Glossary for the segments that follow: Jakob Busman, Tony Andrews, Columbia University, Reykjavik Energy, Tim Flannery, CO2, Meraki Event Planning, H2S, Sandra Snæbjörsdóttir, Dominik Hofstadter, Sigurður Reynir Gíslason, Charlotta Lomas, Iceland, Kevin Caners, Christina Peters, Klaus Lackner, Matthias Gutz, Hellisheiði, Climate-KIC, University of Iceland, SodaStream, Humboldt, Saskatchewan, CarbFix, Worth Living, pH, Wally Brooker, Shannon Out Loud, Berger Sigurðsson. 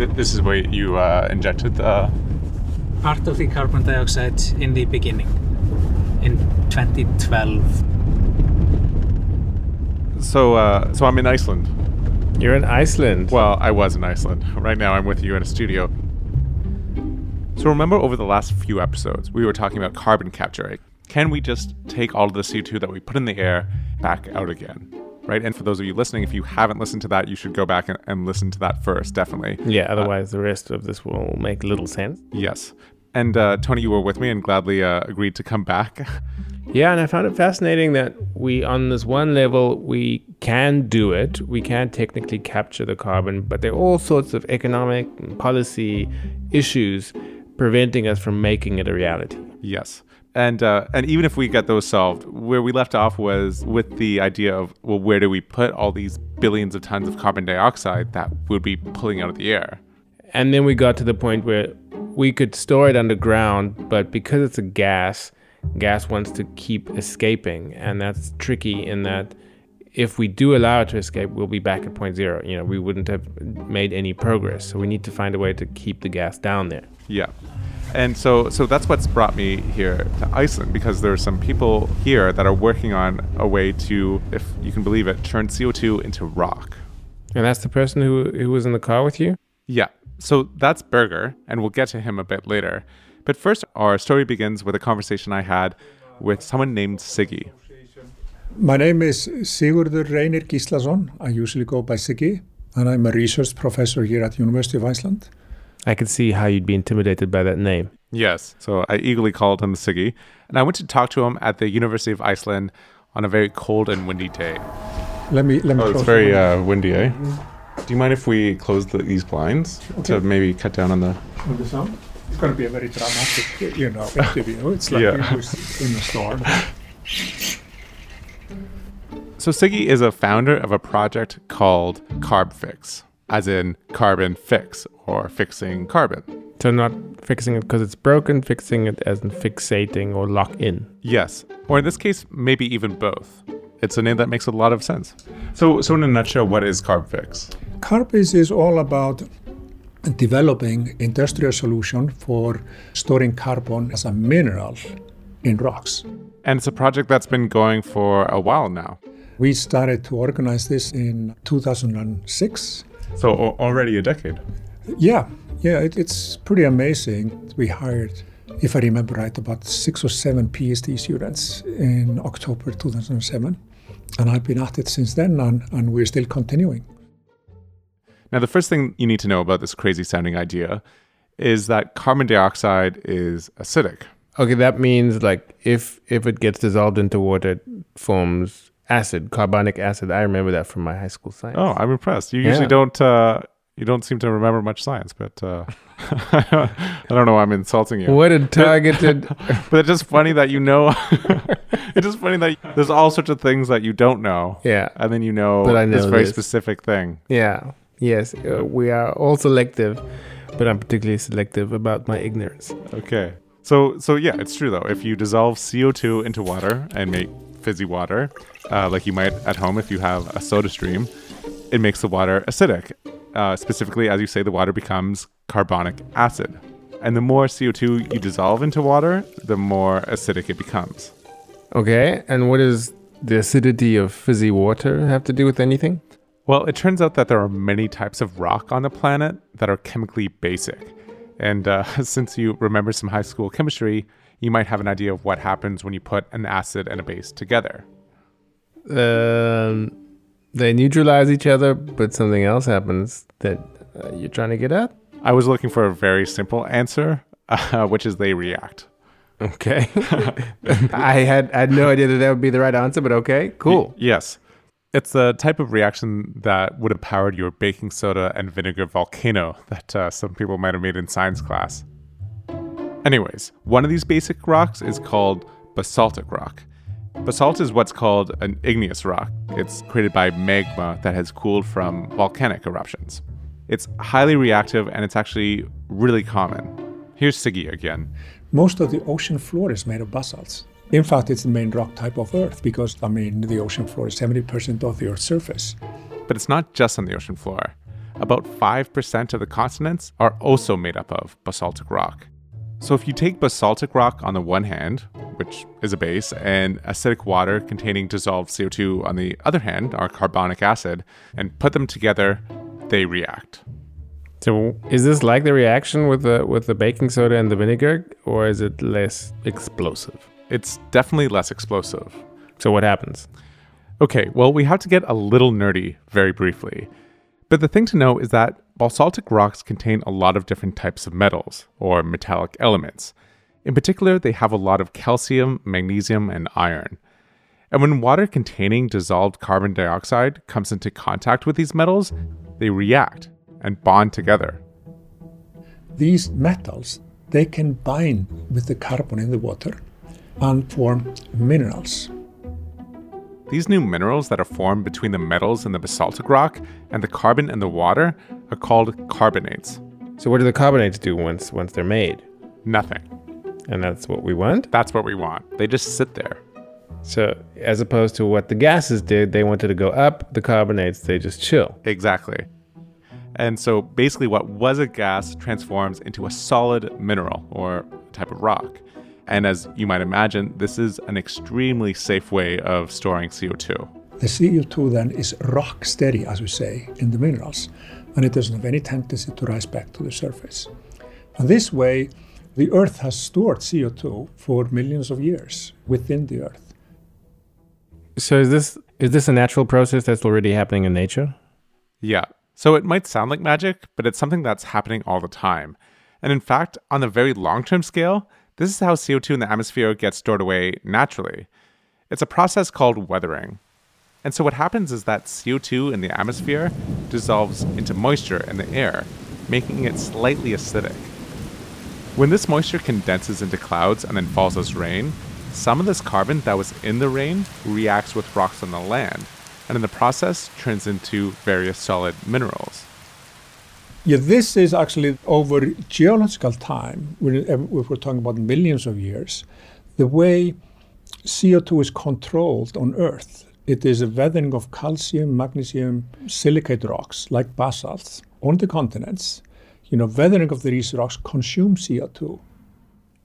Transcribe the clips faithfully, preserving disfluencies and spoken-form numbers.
th this is where you uh, injected uh... part of the carbon dioxide in the beginning, in twenty twelve. So, uh, so I'm in Iceland. You're in Iceland. Well, I was in Iceland. Right now I'm with you in a studio. So remember over the last few episodes, we were talking about carbon capture. Can we just take all of the C O two that we put in the air back out again? Right? And for those of you listening, if you haven't listened to that, you should go back and, and listen to that first, definitely. Yeah, otherwise uh, the rest of this will make little sense. Yes. And uh, Tony, you were with me and gladly uh, agreed to come back. Yeah, and I found it fascinating that we, on this one level, we can do it. We can technically capture the carbon, but there are all sorts of economic and policy issues preventing us from making it a reality. Yes. And uh, and even if we get those solved, where we left off was with the idea of, well, where do we put all these billions of tons of carbon dioxide that would be pulling out of the air? And then we got to the point where we could store it underground, but because it's a gas, gas wants to keep escaping. And that's tricky in that if we do allow it to escape, we'll be back at point zero. You know, we wouldn't have made any progress. So we need to find a way to keep the gas down there. Yeah. And so so that's what's brought me here to Iceland, because there are some people here that are working on a way to, if you can believe it, turn C O two into rock. And that's the person who, who was in the car with you? Yeah. So that's Berger, and we'll get to him a bit later. But first, our story begins with a conversation I had with someone named Siggi. My name is Sigurður Reynir Gíslason. I usually go by Siggi, and I'm a research professor here at the University of Iceland. I could see how you'd be intimidated by that name. Yes, so I eagerly called him Siggi, and I went to talk to him at the University of Iceland on a very cold and windy day. Let me let me. Oh, it's very uh, windy, eh? Mm-hmm. Do you mind if we close the, these blinds okay. to maybe cut down on the on the sound? It's going to be a very dramatic, you know, interview. It's like yeah. in the storm. So Siggi is a founder of a project called CarbFix, as in carbon fix, or fixing carbon. So not fixing it because it's broken, fixing it as in fixating or lock in. Yes, or in this case, maybe even both. It's a name that makes a lot of sense. So so in a nutshell, what is CarbFix? CarbFix is all about developing industrial solution for storing carbon as a mineral in rocks. And it's a project that's been going for a while now. We started to organize this in two thousand six. So already a decade. Yeah, yeah, it, it's pretty amazing. We hired, if I remember right, about six or seven PhD students in October two thousand seven. And I've been at it since then, and, and we're still continuing. Now, the first thing you need to know about this crazy-sounding idea is that carbon dioxide is acidic. Okay, that means, like, if if it gets dissolved into water, it forms acid, carbonic acid. I remember that from my high school science. Oh, I'm impressed. You usually yeah. don't uh, you don't seem to remember much science, but uh, I don't know why I'm insulting you. What a targeted... But it's just funny that you know... It's just funny that there's all sorts of things that you don't know. Yeah. And then you know, but I know this very this. specific thing. Yeah. Yes. Uh, we are all selective, but I'm particularly selective about my ignorance. Okay. So, so yeah, it's true, though. If you dissolve C O two into water and make fizzy water, uh, like you might at home if you have a SodaStream, it makes the water acidic. Uh, specifically, as you say, the water becomes carbonic acid. And the more C O two you dissolve into water, the more acidic it becomes. Okay, and what does the acidity of fizzy water have to do with anything? Well, it turns out that there are many types of rock on the planet that are chemically basic. And uh, since you remember some high school chemistry, you might have an idea of what happens when you put an acid and a base together. Um, they neutralize each other, but something else happens that uh, you're trying to get at? I was looking for a very simple answer, uh, which is they react. Okay. I had I had no idea that that would be the right answer, but okay, cool. Y- yes. It's the type of reaction that would have powered your baking soda and vinegar volcano that uh, some people might have made in science class. Anyways, one of these basic rocks is called basaltic rock. Basalt is what's called an igneous rock. It's created by magma that has cooled from volcanic eruptions. It's highly reactive, and it's actually really common. Here's Siggi again. Most of the ocean floor is made of basalts. In fact, it's the main rock type of Earth because, I mean, the ocean floor is seventy percent of the Earth's surface. But it's not just on the ocean floor. about five percent of the continents are also made up of basaltic rock. So if you take basaltic rock on the one hand, which is a base, and acidic water containing dissolved C O two on the other hand, or carbonic acid, and put them together, they react. So is this like the reaction with the with the baking soda and the vinegar, or is it less explosive? It's definitely less explosive. So what happens? Okay, well, we have to get a little nerdy very briefly. But the thing to know is that basaltic rocks contain a lot of different types of metals, or metallic elements. In particular, they have a lot of calcium, magnesium, and iron. And when water containing dissolved carbon dioxide comes into contact with these metals, they react and bond together. These metals, they can bind with the carbon in the water and form minerals. These new minerals that are formed between the metals in the basaltic rock and the carbon in the water are called carbonates. So what do the carbonates do once once they're made? Nothing. And that's what we want? That's what we want. They just sit there. So as opposed to what the gases did, they wanted to go up. The carbonates, they just chill. Exactly. And so basically what was a gas transforms into a solid mineral or type of rock. And as you might imagine, this is an extremely safe way of storing C O two. The C O two then is rock steady, as we say, in the minerals, and it doesn't have any tendency to rise back to the surface. And this way, the Earth has stored C O two for millions of years within the Earth. So is this is this a natural process that's already happening in nature? Yeah. So it might sound like magic, but it's something that's happening all the time. And in fact, on a very long-term scale, this is how C O two in the atmosphere gets stored away naturally. It's a process called weathering. And so what happens is that C O two in the atmosphere dissolves into moisture in the air, making it slightly acidic. When this moisture condenses into clouds and then falls as rain, some of this carbon that was in the rain reacts with rocks on the land, and in the process turns into various solid minerals. Yeah, this is actually over geological time, if we're talking about millions of years, the way C O two is controlled on Earth. It is a weathering of calcium, magnesium, silicate rocks like basalts on the continents. You know, weathering of these rocks consumes C O two.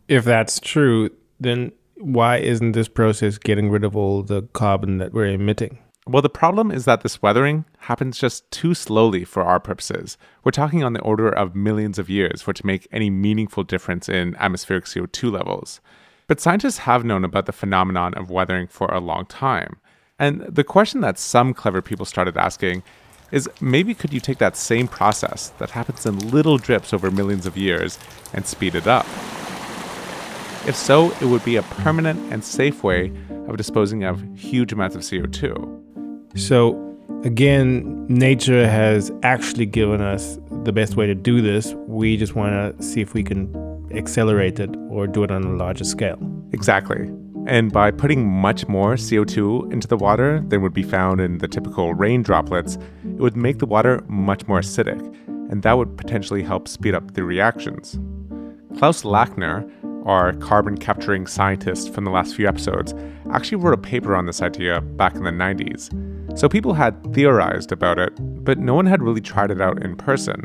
If that's true, then why isn't this process getting rid of all the carbon that we're emitting? Well, the problem is that this weathering happens just too slowly for our purposes. We're talking on the order of millions of years for it to make any meaningful difference in atmospheric C O two levels. But scientists have known about the phenomenon of weathering for a long time. And the question that some clever people started asking is, maybe could you take that same process that happens in little drips over millions of years and speed it up? If so, it would be a permanent and safe way of disposing of huge amounts of C O two. So again, nature has actually given us the best way to do this. We just want to see if we can accelerate it or do it on a larger scale. Exactly. And by putting much more C O two into the water than would be found in the typical rain droplets, it would make the water much more acidic, and that would potentially help speed up the reactions. Klaus Lackner, our carbon-capturing scientist from the last few episodes, actually wrote a paper on this idea back in the nineties. So people had theorized about it, but no one had really tried it out in person.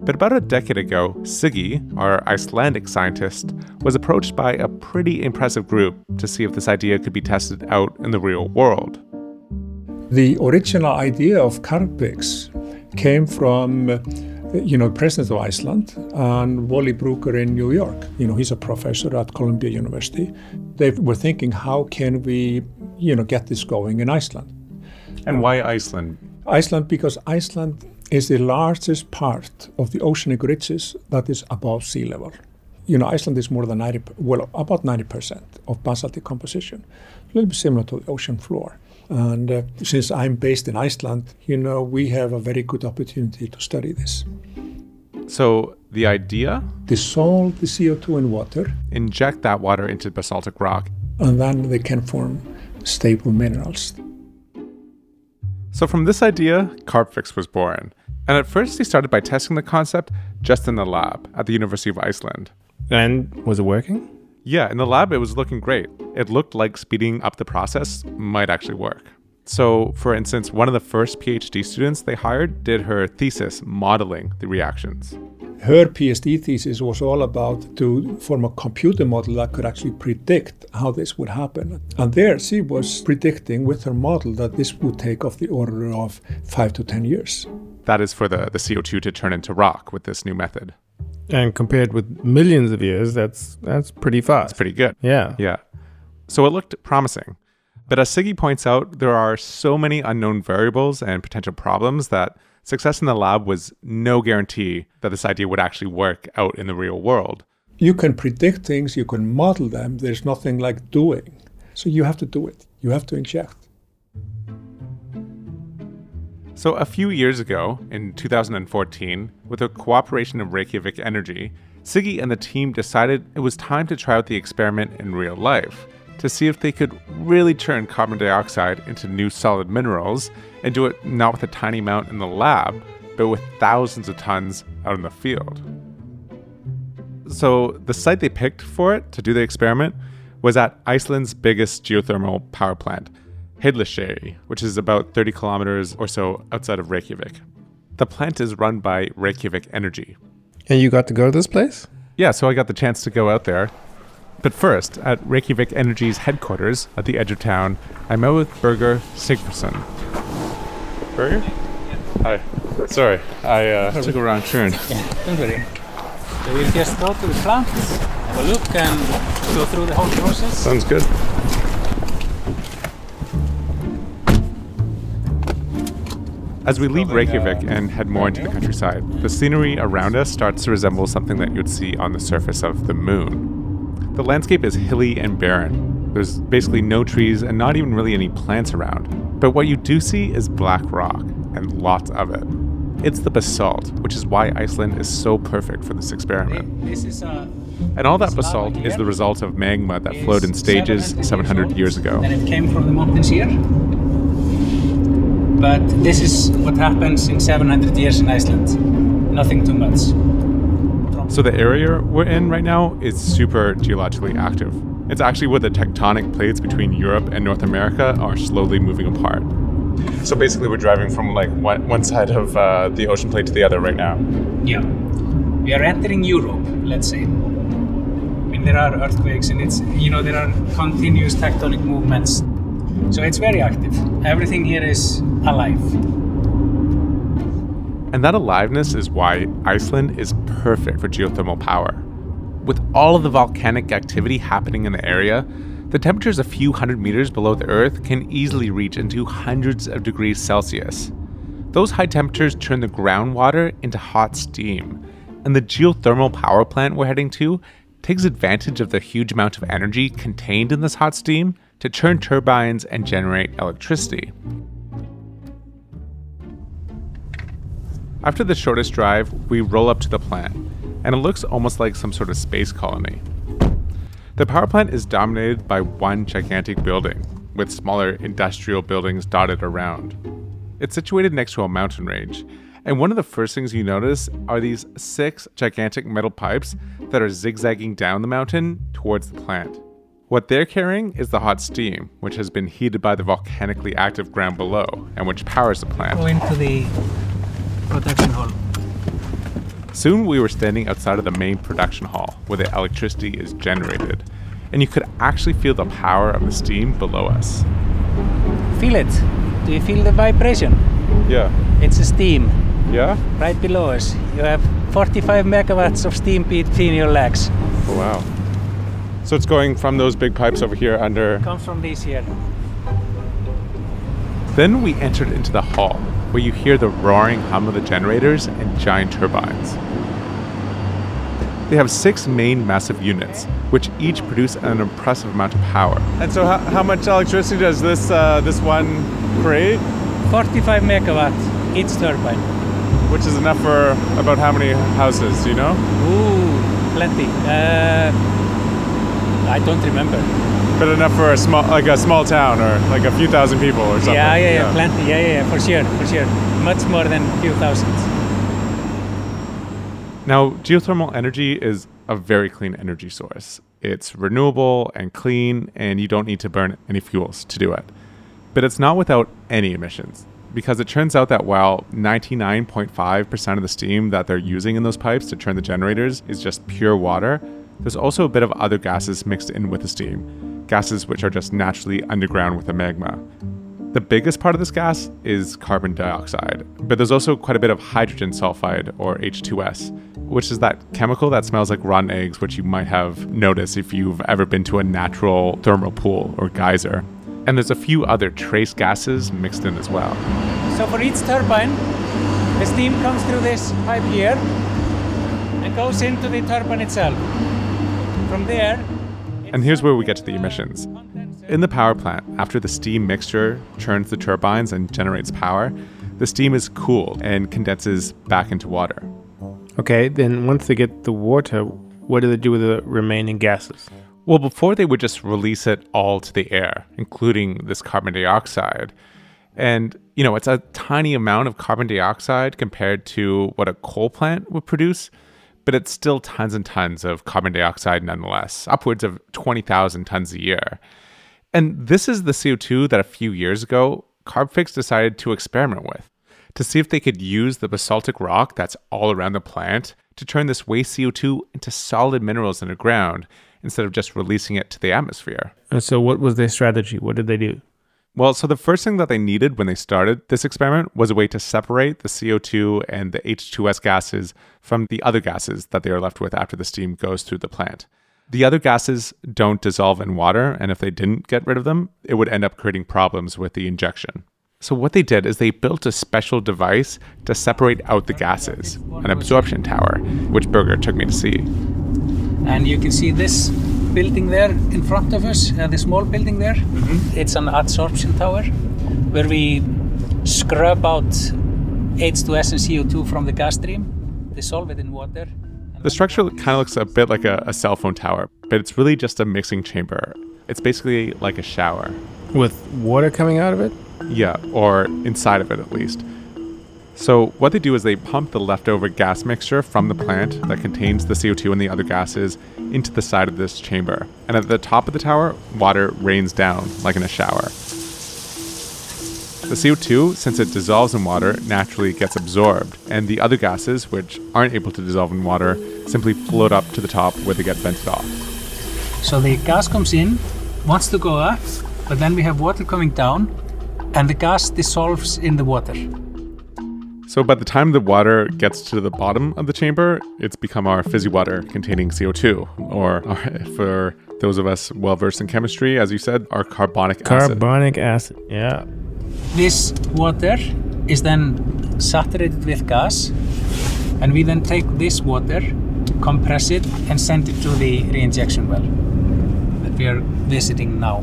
But about a decade ago, Siggi, our Icelandic scientist, was approached by a pretty impressive group to see if this idea could be tested out in the real world. The original idea of CarbFix came from, you know, president of Iceland and Wally Brooker in New York. You know, he's a professor at Columbia University. They were thinking, how can we, you know, get this going in Iceland? And why Iceland? Iceland, because Iceland is the largest part of the oceanic ridges that is above sea level. You know, Iceland is more than ninety, well, about ninety percent of basaltic composition, a little bit similar to the ocean floor. And uh, since I'm based in Iceland, you know, we have a very good opportunity to study this. So the idea? Dissolve the C O two in water. Inject that water into basaltic rock. And then they can form stable minerals. So from this idea, CarbFix was born. And at first, they started by testing the concept just in the lab at the University of Iceland. And was it working? Yeah, in the lab, it was looking great. It looked like speeding up the process might actually work. So, for instance, one of the first PhD students they hired did her thesis modeling the reactions. Her PhD thesis was all about to form a computer model that could actually predict how this would happen. And there she was predicting with her model that this would take of the order of five to ten years. That is for the, the C O two to turn into rock with this new method. And compared with millions of years, that's that's pretty fast. That's pretty good. Yeah. Yeah. So it looked promising. But as Siggi points out, there are so many unknown variables and potential problems that success in the lab was no guarantee that this idea would actually work out in the real world. You can predict things, you can model them. There's nothing like doing. So you have to do it. You have to inject. So a few years ago, in two thousand fourteen, with the cooperation of Reykjavik Energy, Siggi and the team decided it was time to try out the experiment in real life to see if they could really turn carbon dioxide into new solid minerals and do it not with a tiny amount in the lab, but with thousands of tons out in the field. So the site they picked for it to do the experiment was at Iceland's biggest geothermal power plant, Hellisheiði, which is about thirty kilometers or so outside of Reykjavik. The plant is run by Reykjavik Energy. And you got to go to this place? Yeah, so I got the chance to go out there. But first, at Reykjavik Energy's headquarters at the edge of town, I met with Berger Sigurðsson. Berger? Hi. Sorry, I uh, took a wrong turn. Yeah, don't worry. So we'll just go to the plant, have a look, and go through the whole process. Sounds good. As we leave Reykjavik and head more into the countryside, the scenery around us starts to resemble something that you'd see on the surface of the moon. The landscape is hilly and barren. There's basically no trees and not even really any plants around. But what you do see is black rock, and lots of it. It's the basalt, which is why Iceland is so perfect for this experiment. This is a And all that basalt is the result of magma that flowed in stages seven hundred years ago. And it came from the mountains here. But this is what happens in seven hundred years in Iceland. Nothing too much. So the area we're in right now is super geologically active. It's actually where the tectonic plates between Europe and North America are slowly moving apart. So basically we're driving from like one, one side of uh, the ocean plate to the other right now. Yeah. We are entering Europe, let's say. I mean, there are earthquakes and it's, you know, there are continuous tectonic movements. So it's very active. Everything here is alive. And that aliveness is why Iceland is perfect for geothermal power. With all of the volcanic activity happening in the area, the temperatures a few hundred meters below the Earth can easily reach into hundreds of degrees Celsius. Those high temperatures turn the groundwater into hot steam, and the geothermal power plant we're heading to takes advantage of the huge amount of energy contained in this hot steam to turn turbines and generate electricity. After the shortest drive, we roll up to the plant, and it looks almost like some sort of space colony. The power plant is dominated by one gigantic building, with smaller industrial buildings dotted around. It's situated next to a mountain range, and one of the first things you notice are these six gigantic metal pipes that are zigzagging down the mountain towards the plant. What they're carrying is the hot steam, which has been heated by the volcanically active ground below, and which powers the plant. Go into the production hall. Soon we were standing outside of the main production hall, where the electricity is generated, and you could actually feel the power of the steam below us. Feel it. Do you feel the vibration? Yeah. It's a steam. Yeah? Right below us. You have forty-five megawatts of steam between your legs. Wow. So it's going from those big pipes over here under... It comes from these here. Then we entered into the hall, where you hear the roaring hum of the generators and giant turbines. They have six main massive units, which each produce an impressive amount of power. And so how, how much electricity does this uh, this one create? forty-five megawatts each turbine. Which is enough for about how many houses, do you know? Ooh, plenty. Uh... I don't remember. But enough for a small, like a small town or like a few thousand people or something. Yeah, yeah, yeah, plenty. Yeah, yeah, yeah, for sure, for sure. Much more than a few thousands. Now, geothermal energy is a very clean energy source. It's renewable and clean, and you don't need to burn any fuels to do it. But it's not without any emissions, because it turns out that while ninety-nine point five percent of the steam that they're using in those pipes to turn the generators is just pure water, there's also a bit of other gases mixed in with the steam, gases which are just naturally underground with the magma. The biggest part of this gas is carbon dioxide, but there's also quite a bit of hydrogen sulfide, or H two S, which is that chemical that smells like rotten eggs, which you might have noticed if you've ever been to a natural thermal pool or geyser. And there's a few other trace gases mixed in as well. So for each turbine, the steam comes through this pipe here and goes into the turbine itself. From there... And here's where we get to the emissions. In the power plant, after the steam mixture churns the turbines and generates power, the steam is cooled and condenses back into water. Okay, then once they get the water, what do they do with the remaining gases? Well, before they would just release it all to the air, including this carbon dioxide. And, you know, it's a tiny amount of carbon dioxide compared to what a coal plant would produce, but it's still tons and tons of carbon dioxide nonetheless, upwards of twenty thousand tons a year. And this is the C O two that a few years ago, CarbFix decided to experiment with, to see if they could use the basaltic rock that's all around the plant to turn this waste C O two into solid minerals in the ground instead of just releasing it to the atmosphere. And so what was their strategy? What did they do? Well, so the first thing that they needed when they started this experiment was a way to separate the C O two and the H two S gases from the other gases that they are left with after the steam goes through the plant. The other gases don't dissolve in water, and if they didn't get rid of them, it would end up creating problems with the injection. So what they did is they built a special device to separate out the gases, an absorption tower, which Berger took me to see. And you can see this building there in front of us, uh, the small building there. Mm-hmm. It's an adsorption tower where we scrub out H two S and C O two from the gas stream, dissolve it in water. The structure kind of looks a bit like a, a cell phone tower, but it's really just a mixing chamber. It's basically like a shower. With water coming out of it? Yeah, or inside of it at least. So what they do is they pump the leftover gas mixture from the plant that contains the C O two and the other gases into the side of this chamber. And at the top of the tower, water rains down like in a shower. The C O two, since it dissolves in water, naturally gets absorbed, and the other gases, which aren't able to dissolve in water, simply float up to the top where they get vented off. So the gas comes in, wants to go up, but then we have water coming down, and the gas dissolves in the water. So by the time the water gets to the bottom of the chamber, it's become our fizzy water containing C O two, or our, for those of us well-versed in chemistry, as you said, our carbonic, carbonic acid. Carbonic acid, yeah. This water is then saturated with gas, and we then take this water, compress it, and send it to the reinjection well that we are visiting now.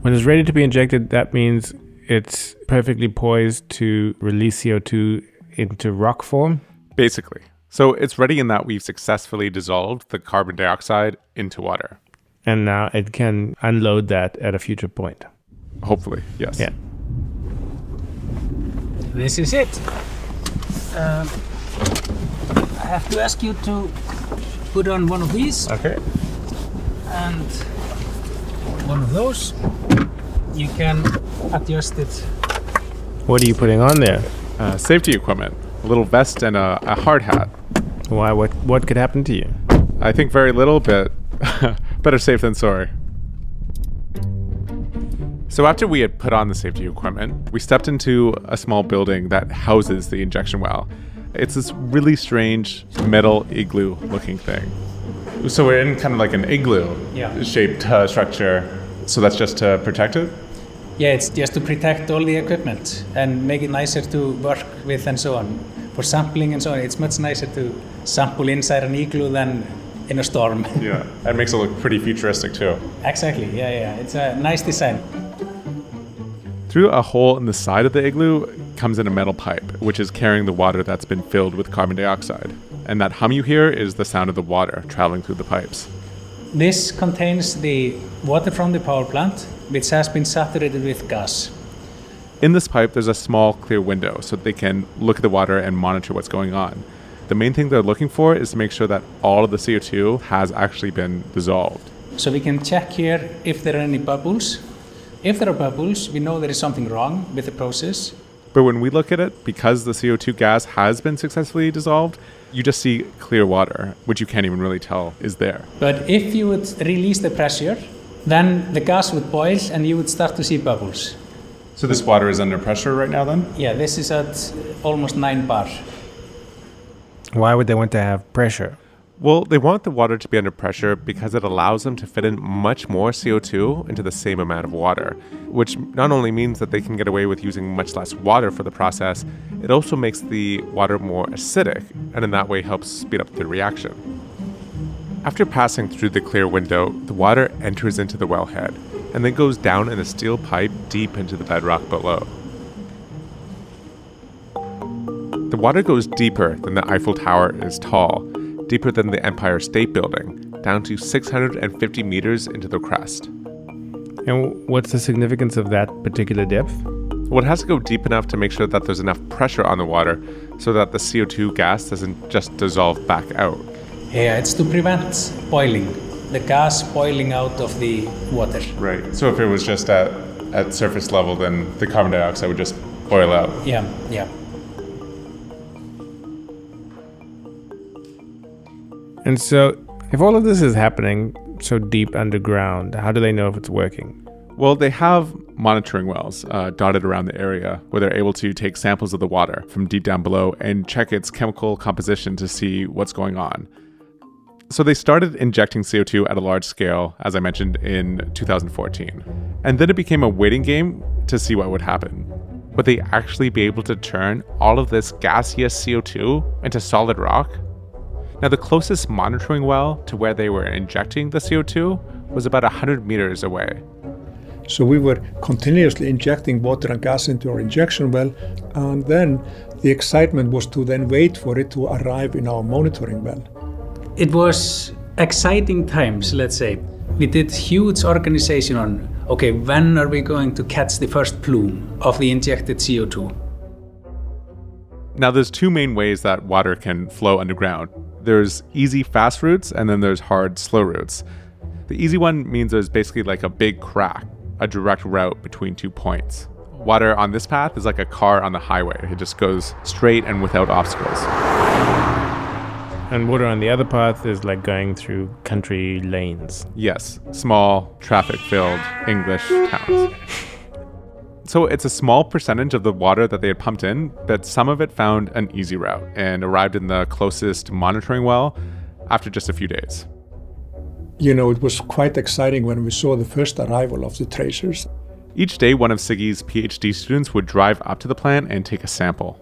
When it's ready to be injected, that means it's perfectly poised to release C O two into rock form? Basically. So it's ready in that we've successfully dissolved the carbon dioxide into water. And now it can unload that at a future point. Hopefully, yes. Yeah. This is it. Um, I have to ask you to put on one of these. Okay. And one of those. You can adjust it. What are you putting on there? Uh, safety equipment. A little vest and a, a hard hat. Why? What, what could happen to you? I think very little, but better safe than sorry. So after we had put on the safety equipment, we stepped into a small building that houses the injection well. It's this really strange metal igloo looking thing. So we're in kind of like an igloo yeah. shaped uh, structure. So that's just to protect it? Yeah, it's just to protect all the equipment and make it nicer to work with and so on. For sampling and so on, it's much nicer to sample inside an igloo than in a storm. Yeah, that makes it look pretty futuristic too. Exactly, yeah, yeah. It's a nice design. Through a hole in the side of the igloo comes in a metal pipe, which is carrying the water that's been filled with carbon dioxide. And that hum you hear is the sound of the water traveling through the pipes. This contains the water from the power plant, which has been saturated with gas. In this pipe, there's a small clear window so they can look at the water and monitor what's going on. The main thing they're looking for is to make sure that all of the C O two has actually been dissolved. So we can check here if there are any bubbles. If there are bubbles, we know there is something wrong with the process. But when we look at it, because the C O two gas has been successfully dissolved, you just see clear water, which you can't even really tell is there. But if you would release the pressure, then the gas would boil and you would start to see bubbles. So this water is under pressure right now then? Yeah, this is at almost nine bar. Why would they want to have pressure? Well, they want the water to be under pressure because it allows them to fit in much more C O two into the same amount of water, which not only means that they can get away with using much less water for the process, it also makes the water more acidic, and in that way helps speed up the reaction. After passing through the clear window, the water enters into the wellhead and then goes down in a steel pipe deep into the bedrock below. The water goes deeper than the Eiffel Tower is tall, deeper than the Empire State Building, down to six hundred fifty meters into the crest. And what's the significance of that particular depth? Well, it has to go deep enough to make sure that there's enough pressure on the water so that the C O two gas doesn't just dissolve back out. Yeah, it's to prevent boiling, the gas boiling out of the water. Right, so if it was just at, at surface level, then the carbon dioxide would just boil out. Yeah, yeah. And so, if all of this is happening so deep underground, how do they know if it's working? Well, they have monitoring wells uh, dotted around the area where they're able to take samples of the water from deep down below and check its chemical composition to see what's going on. So they started injecting C O two at a large scale, as I mentioned, in two thousand fourteen. And then it became a waiting game to see what would happen. Would they actually be able to turn all of this gaseous C O two into solid rock? Now, the closest monitoring well to where they were injecting the C O two was about one hundred meters away. So we were continuously injecting water and gas into our injection well, and then the excitement was to then wait for it to arrive in our monitoring well. It was exciting times, let's say. We did huge organization on, okay, when are we going to catch the first plume of the injected C O two? Now, there's two main ways that water can flow underground. There's easy fast routes, and then there's hard slow routes. The easy one means there's basically like a big crack, a direct route between two points. Water on this path is like a car on the highway. It just goes straight and without obstacles. And water on the other path is like going through country lanes. Yes, small, traffic-filled English towns. So it's a small percentage of the water that they had pumped in, but some of it found an easy route and arrived in the closest monitoring well after just a few days. You know, it was quite exciting when we saw the first arrival of the tracers. Each day, one of Siggy's PhD students would drive up to the plant and take a sample.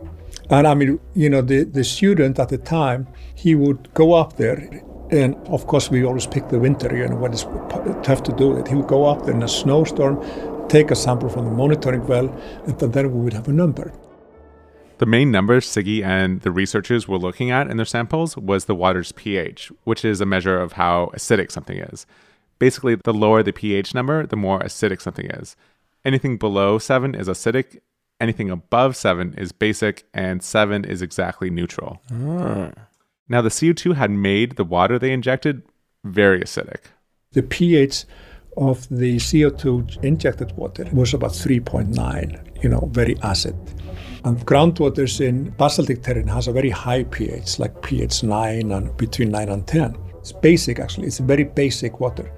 And I mean, you know, the, the student at the time, he would go up there. And of course, we always pick the winter, you know, when it's tough to do it. He would go up there in a snowstorm, take a sample from the monitoring well, and then we would have a number. The main number Siggy and the researchers were looking at in their samples was the water's pH, which is a measure of how acidic something is. Basically, the lower the pH number, the more acidic something is. Anything below seven is acidic, anything above seven is basic, and seven is exactly neutral. Ah. Now, the C O two had made the water they injected very acidic. The pH of the C O two injected water was about three point nine, you know, very acid. And groundwaters in basaltic terrain has a very high pH, like pH nine and between nine and ten. It's basic, actually. It's very basic water.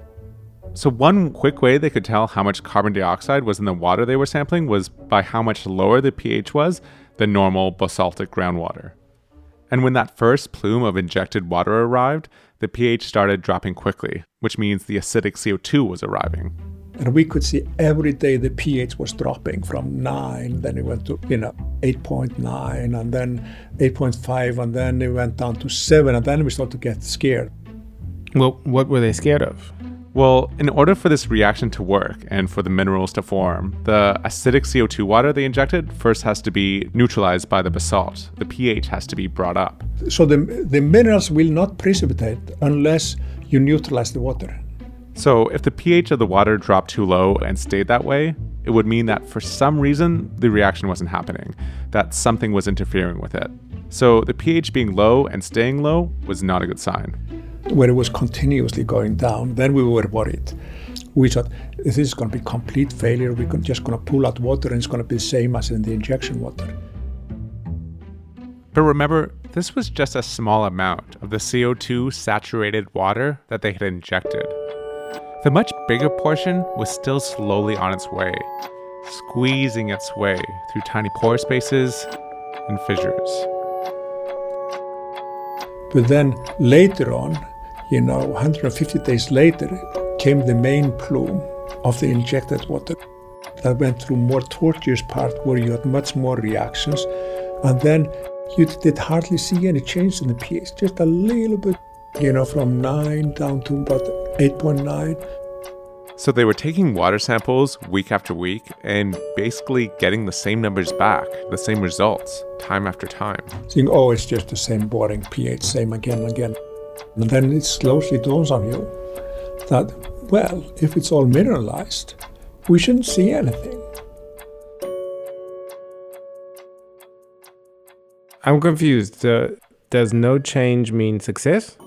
So one quick way they could tell how much carbon dioxide was in the water they were sampling was by how much lower the pH was than normal basaltic groundwater. And when that first plume of injected water arrived, the pH started dropping quickly, which means the acidic C O two was arriving. And we could see every day the pH was dropping from nine, then it went to, you know, eight point nine, and then eight point five, and then it went down to seven, and then we started to get scared. Well, what were they scared of? Well, in order for this reaction to work and for the minerals to form, the acidic C O two water they injected first has to be neutralized by the basalt. The pH has to be brought up. So the, the minerals will not precipitate unless you neutralize the water. So if the pH of the water dropped too low and stayed that way, it would mean that for some reason, the reaction wasn't happening, that something was interfering with it. So the pH being low and staying low was not a good sign. Where it was continuously going down, then we were worried. we thought, this is going to be complete failure. We're just going to pull out water and it's going to be the same as in the injection water. But remember, this was just a small amount of the C O two saturated water that they had injected. The much bigger portion was still slowly on its way, squeezing its way through tiny pore spaces and fissures. But then later on, you know, one hundred fifty days later, came the main plume of the injected water that went through more tortuous part where you had much more reactions. And then you did hardly see any change in the pH, just a little bit, you know, from nine down to about eight point nine. So they were taking water samples week after week and basically getting the same numbers back, the same results, time after time. Think, oh, it's just the same boring pH, same again and again. And then it slowly dawns on you that, well, if it's all mineralized, we shouldn't see anything. I'm confused. Uh, does no change mean success?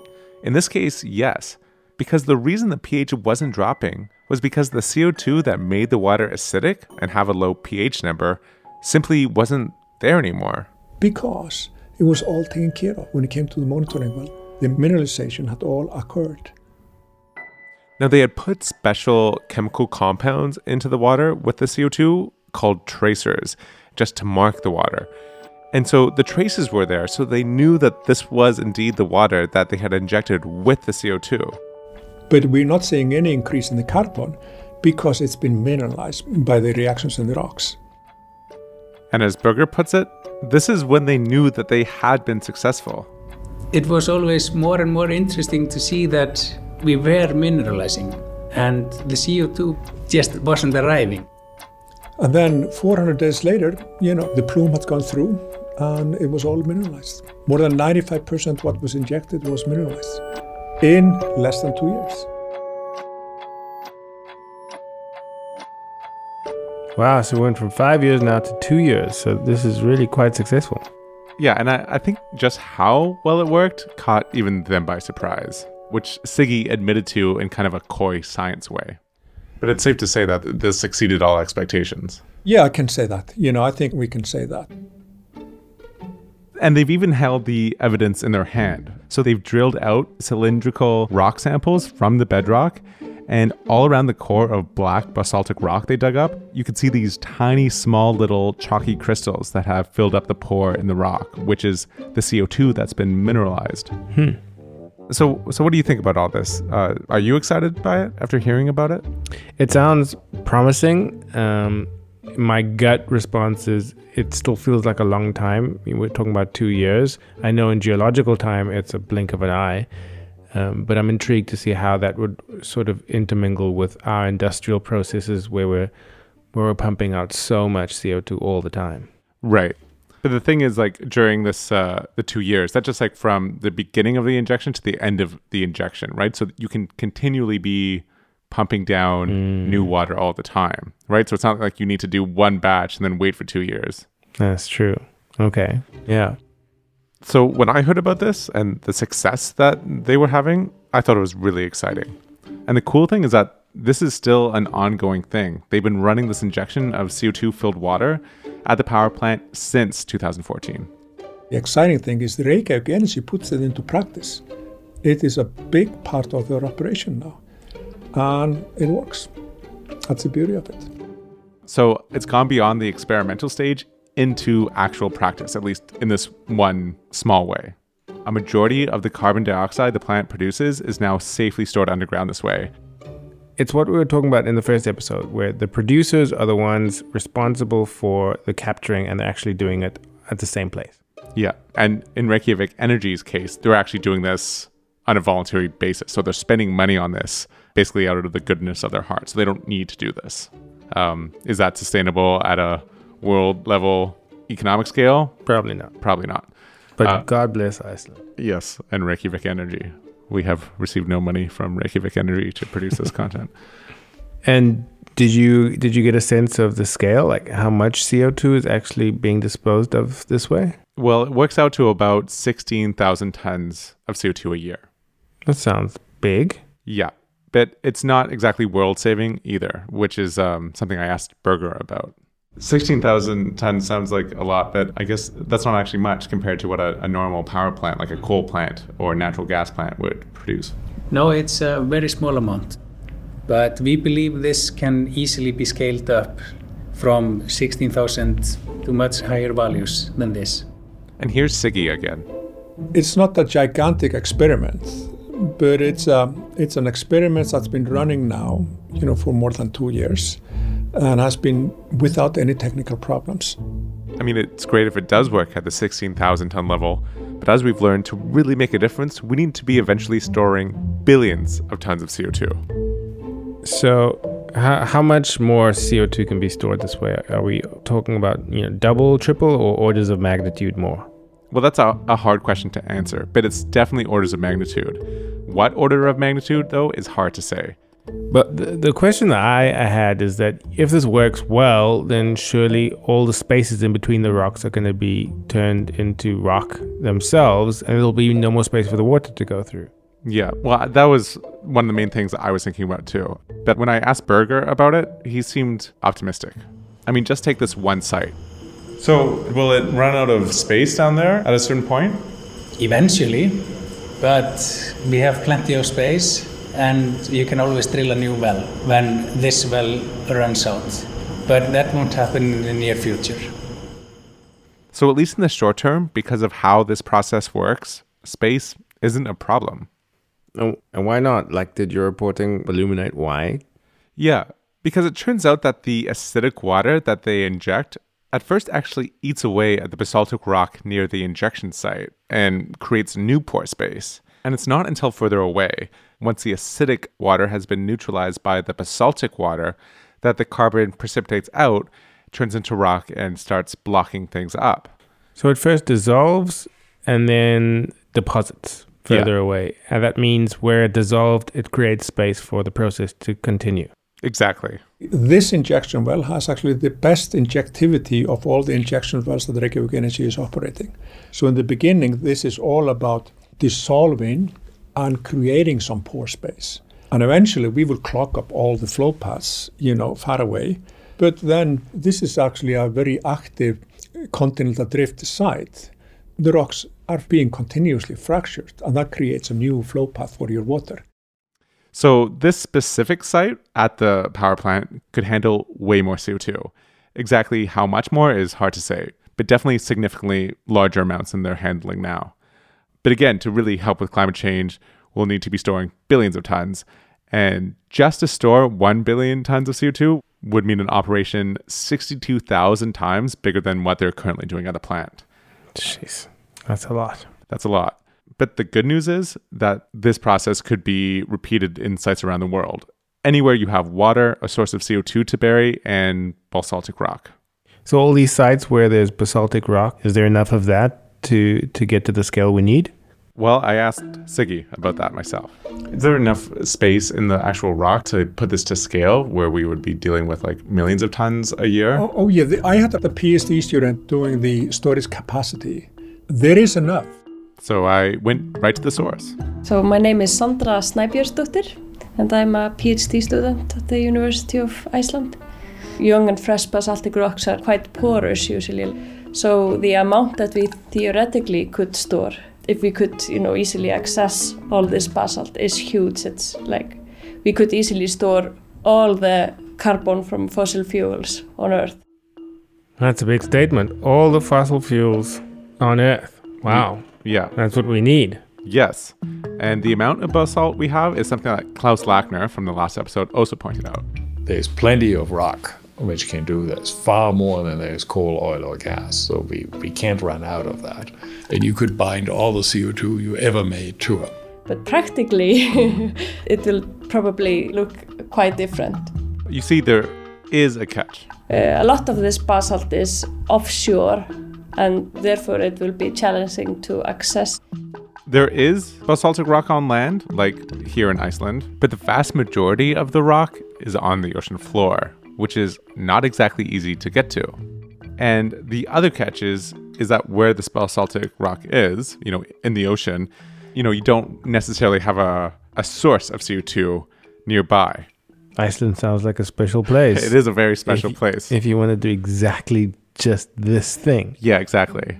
In this case, yes, because the reason the pH wasn't dropping was because the C O two that made the water acidic and have a low pH number simply wasn't there anymore. Because it was all taken care of when it came to the monitoring well. The mineralization had all occurred. Now, they had put special chemical compounds into the water with the C O two called tracers, just to mark the water. And so the traces were there, so they knew that this was indeed the water that they had injected with the C O two. But we're not seeing any increase in the carbon because it's been mineralized by the reactions in the rocks. And as Berger puts it, this is when they knew that they had been successful. It was always more and more interesting to see that we were mineralizing and the C O two just wasn't arriving. And then four hundred days later, you know, the plume had gone through. And it was all mineralized. More than ninety-five percent what was injected was mineralized in less than two years. Wow, so we went from five years now to two years. So this is really quite successful. Yeah, and I, I think just how well it worked caught even them by surprise, which Siggi admitted to in kind of a coy science way. But it's safe to say that this exceeded all expectations. Yeah, I can say that. You know, I think we can say that. And they've even held the evidence in their hand. So they've drilled out cylindrical rock samples from the bedrock, and all around the core of black basaltic rock they dug up, you could see these tiny, small, little chalky crystals that have filled up the pore in the rock, which is the C O two that's been mineralized. Hmm. So, so what do you think about all this? Uh, are you excited by it after hearing about it? It sounds promising. Um My gut response is it still feels like a long time. I mean, we're talking about two years. I know in geological time, it's a blink of an eye. Um, but I'm intrigued to see how that would sort of intermingle with our industrial processes where we're, where we're pumping out so much C O two all the time. Right. But the thing is, like, during this, uh, the two years, that's just like from the beginning of the injection to the end of the injection, right? So you can continually be pumping down mm. new water all the time, right? So it's not like you need to do one batch and then wait for two years. That's true. Okay. Yeah. So when I heard about this and the success that they were having, I thought it was really exciting. And the cool thing is that this is still an ongoing thing. They've been running this injection of C O two-filled water at the power plant since two thousand fourteen. The exciting thing is the Reykjavik Energy puts it into practice. It is a big part of their operation now. And it works. That's the beauty of it. So it's gone beyond the experimental stage into actual practice, at least in this one small way. A majority of the carbon dioxide the plant produces is now safely stored underground this way. It's what we were talking about in the first episode, where the producers are the ones responsible for the capturing and they're actually doing it at the same place. Yeah. And in Reykjavik Energy's case, they're actually doing this on a voluntary basis. So they're spending money on this basically out of the goodness of their heart. So they don't need to do this. Um, is that sustainable at a world level economic scale? Probably not. Probably not. But uh, God bless Iceland. Yes, and Reykjavik Energy. We have received no money from Reykjavik Energy to produce this content. And did you did you get a sense of the scale? Like how much C O two is actually being disposed of this way? Well, it works out to about sixteen thousand tons of C O two a year. That sounds big. Yeah. but it's not exactly world-saving either, which is um, something I asked Berger about. sixteen thousand tons sounds like a lot, but I guess that's not actually much compared to what a, a normal power plant, like a coal plant or natural gas plant, would produce. No, it's a very small amount. But we believe this can easily be scaled up from sixteen thousand to much higher values than this. And here's Siggi again. It's not a gigantic experiment, but it's a, it's an experiment that's been running now, you know, for more than two years. And has been without any technical problems. I mean, it's great if it does work at the sixteen thousand ton level, but as we've learned, to really make a difference, we need to be eventually storing billions of tons of C O two. So how, how much more C O two can be stored this way? Are we talking about, you know, double, triple, or orders of magnitude more? Well, that's a, a hard question to answer, but it's definitely orders of magnitude. What order of magnitude, though, is hard to say. But the, the question that I had is that if this works well, then surely all the spaces in between the rocks are going to be turned into rock themselves, and there'll be no more space for the water to go through. Yeah, well, that was one of the main things I was thinking about too. But when I asked Berger about it, he seemed optimistic. I mean, just take this one site. So will it run out of space down there at a certain point? Eventually, but we have plenty of space. And you can always drill a new well when this well runs out. But that won't happen in the near future. So at least in the short term, because of how this process works, space isn't a problem. Oh, and why not? Like, did your reporting illuminate why? Yeah, because it turns out that the acidic water that they inject at first actually eats away at the basaltic rock near the injection site and creates new pore space. And it's not until further away, once the acidic water has been neutralized by the basaltic water, that the carbon precipitates out, turns into rock, and starts blocking things up. So it first dissolves and then deposits further yeah. away. And that means where it dissolved, it creates space for the process to continue. Exactly. This injection well has actually the best injectivity of all the injection wells that Reykjavik Energy is operating. So in the beginning, this is all about dissolving and creating some pore space. And eventually we will clog up all the flow paths, you know, far away. But then this is actually a very active continental drift site. The rocks are being continuously fractured, and that creates a new flow path for your water. So this specific site at the power plant could handle way more C O two. Exactly how much more is hard to say, but definitely significantly larger amounts than they're handling now. But again, to really help with climate change, we'll need to be storing billions of tons. And just to store one billion tons of C O two would mean an operation sixty-two thousand times bigger than what they're currently doing at the plant. Jeez, that's a lot. That's a lot. But the good news is that this process could be repeated in sites around the world. Anywhere you have water, a source of C O two to bury, and basaltic rock. So all these sites where there's basaltic rock, is there enough of that to to get to the scale we need? Well, I asked Siggi about that myself. Is there enough space in the actual rock to put this to scale where we would be dealing with like millions of tons a year? Oh, oh yeah, the, I had a PhD student doing the storage capacity. There is enough. So I went right to the source. So my name is Sandra Snæbjörsdóttir, and I'm a PhD student at the University of Iceland. Young and fresh basaltic rocks are quite porous usually. So the amount that we theoretically could store, if we could, you know, easily access all this basalt, is huge. It's like we could easily store all the carbon from fossil fuels on Earth. That's a big statement. All the fossil fuels on Earth. Wow. Yeah. That's what we need. Yes. And the amount of basalt we have is something that Klaus Lackner from the last episode also pointed out. There's plenty of rock which can do this, far more than there's coal, oil, or gas. So we, we can't run out of that. And you could bind all the C O two you ever made to it. But practically, it will probably look quite different. You see, there is a catch. Uh, a lot of this basalt is offshore, and therefore it will be challenging to access. There is basaltic rock on land, like here in Iceland, but the vast majority of the rock is on the ocean floor, which is not exactly easy to get to. And the other catch is, is that where this basaltic rock is, you know, in the ocean, you know, you don't necessarily have a, a source of C O two nearby. Iceland sounds like a special place. It is a very special if, place. If you want to do exactly just this thing. Yeah, exactly.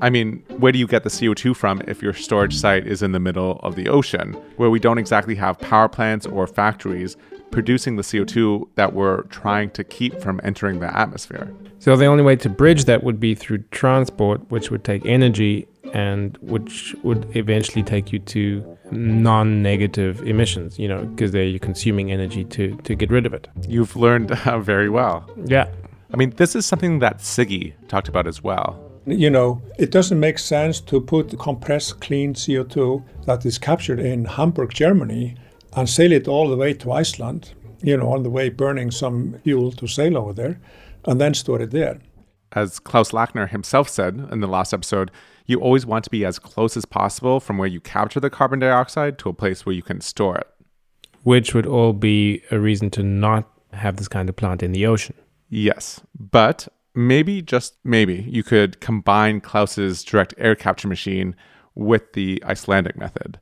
I mean, where do you get the C O two from if your storage site is in the middle of the ocean, where we don't exactly have power plants or factories producing the C O two that we're trying to keep from entering the atmosphere? So the only way to bridge that would be through transport, which would take energy and which would eventually take you to non-negative emissions, you know, because there you're consuming energy to, to get rid of it. You've learned uh, very well. Yeah. I mean, this is something that Siggy talked about as well. You know, it doesn't make sense to put compressed clean C O two that is captured in Hamburg, Germany, and sail it all the way to Iceland, you know, on the way burning some fuel to sail over there, and then store it there. As Klaus Lackner himself said in the last episode, you always want to be as close as possible from where you capture the carbon dioxide to a place where you can store it. Which would all be a reason to not have this kind of plant in the ocean. Yes, but maybe, just maybe, you could combine Klaus's direct air capture machine with the Icelandic method.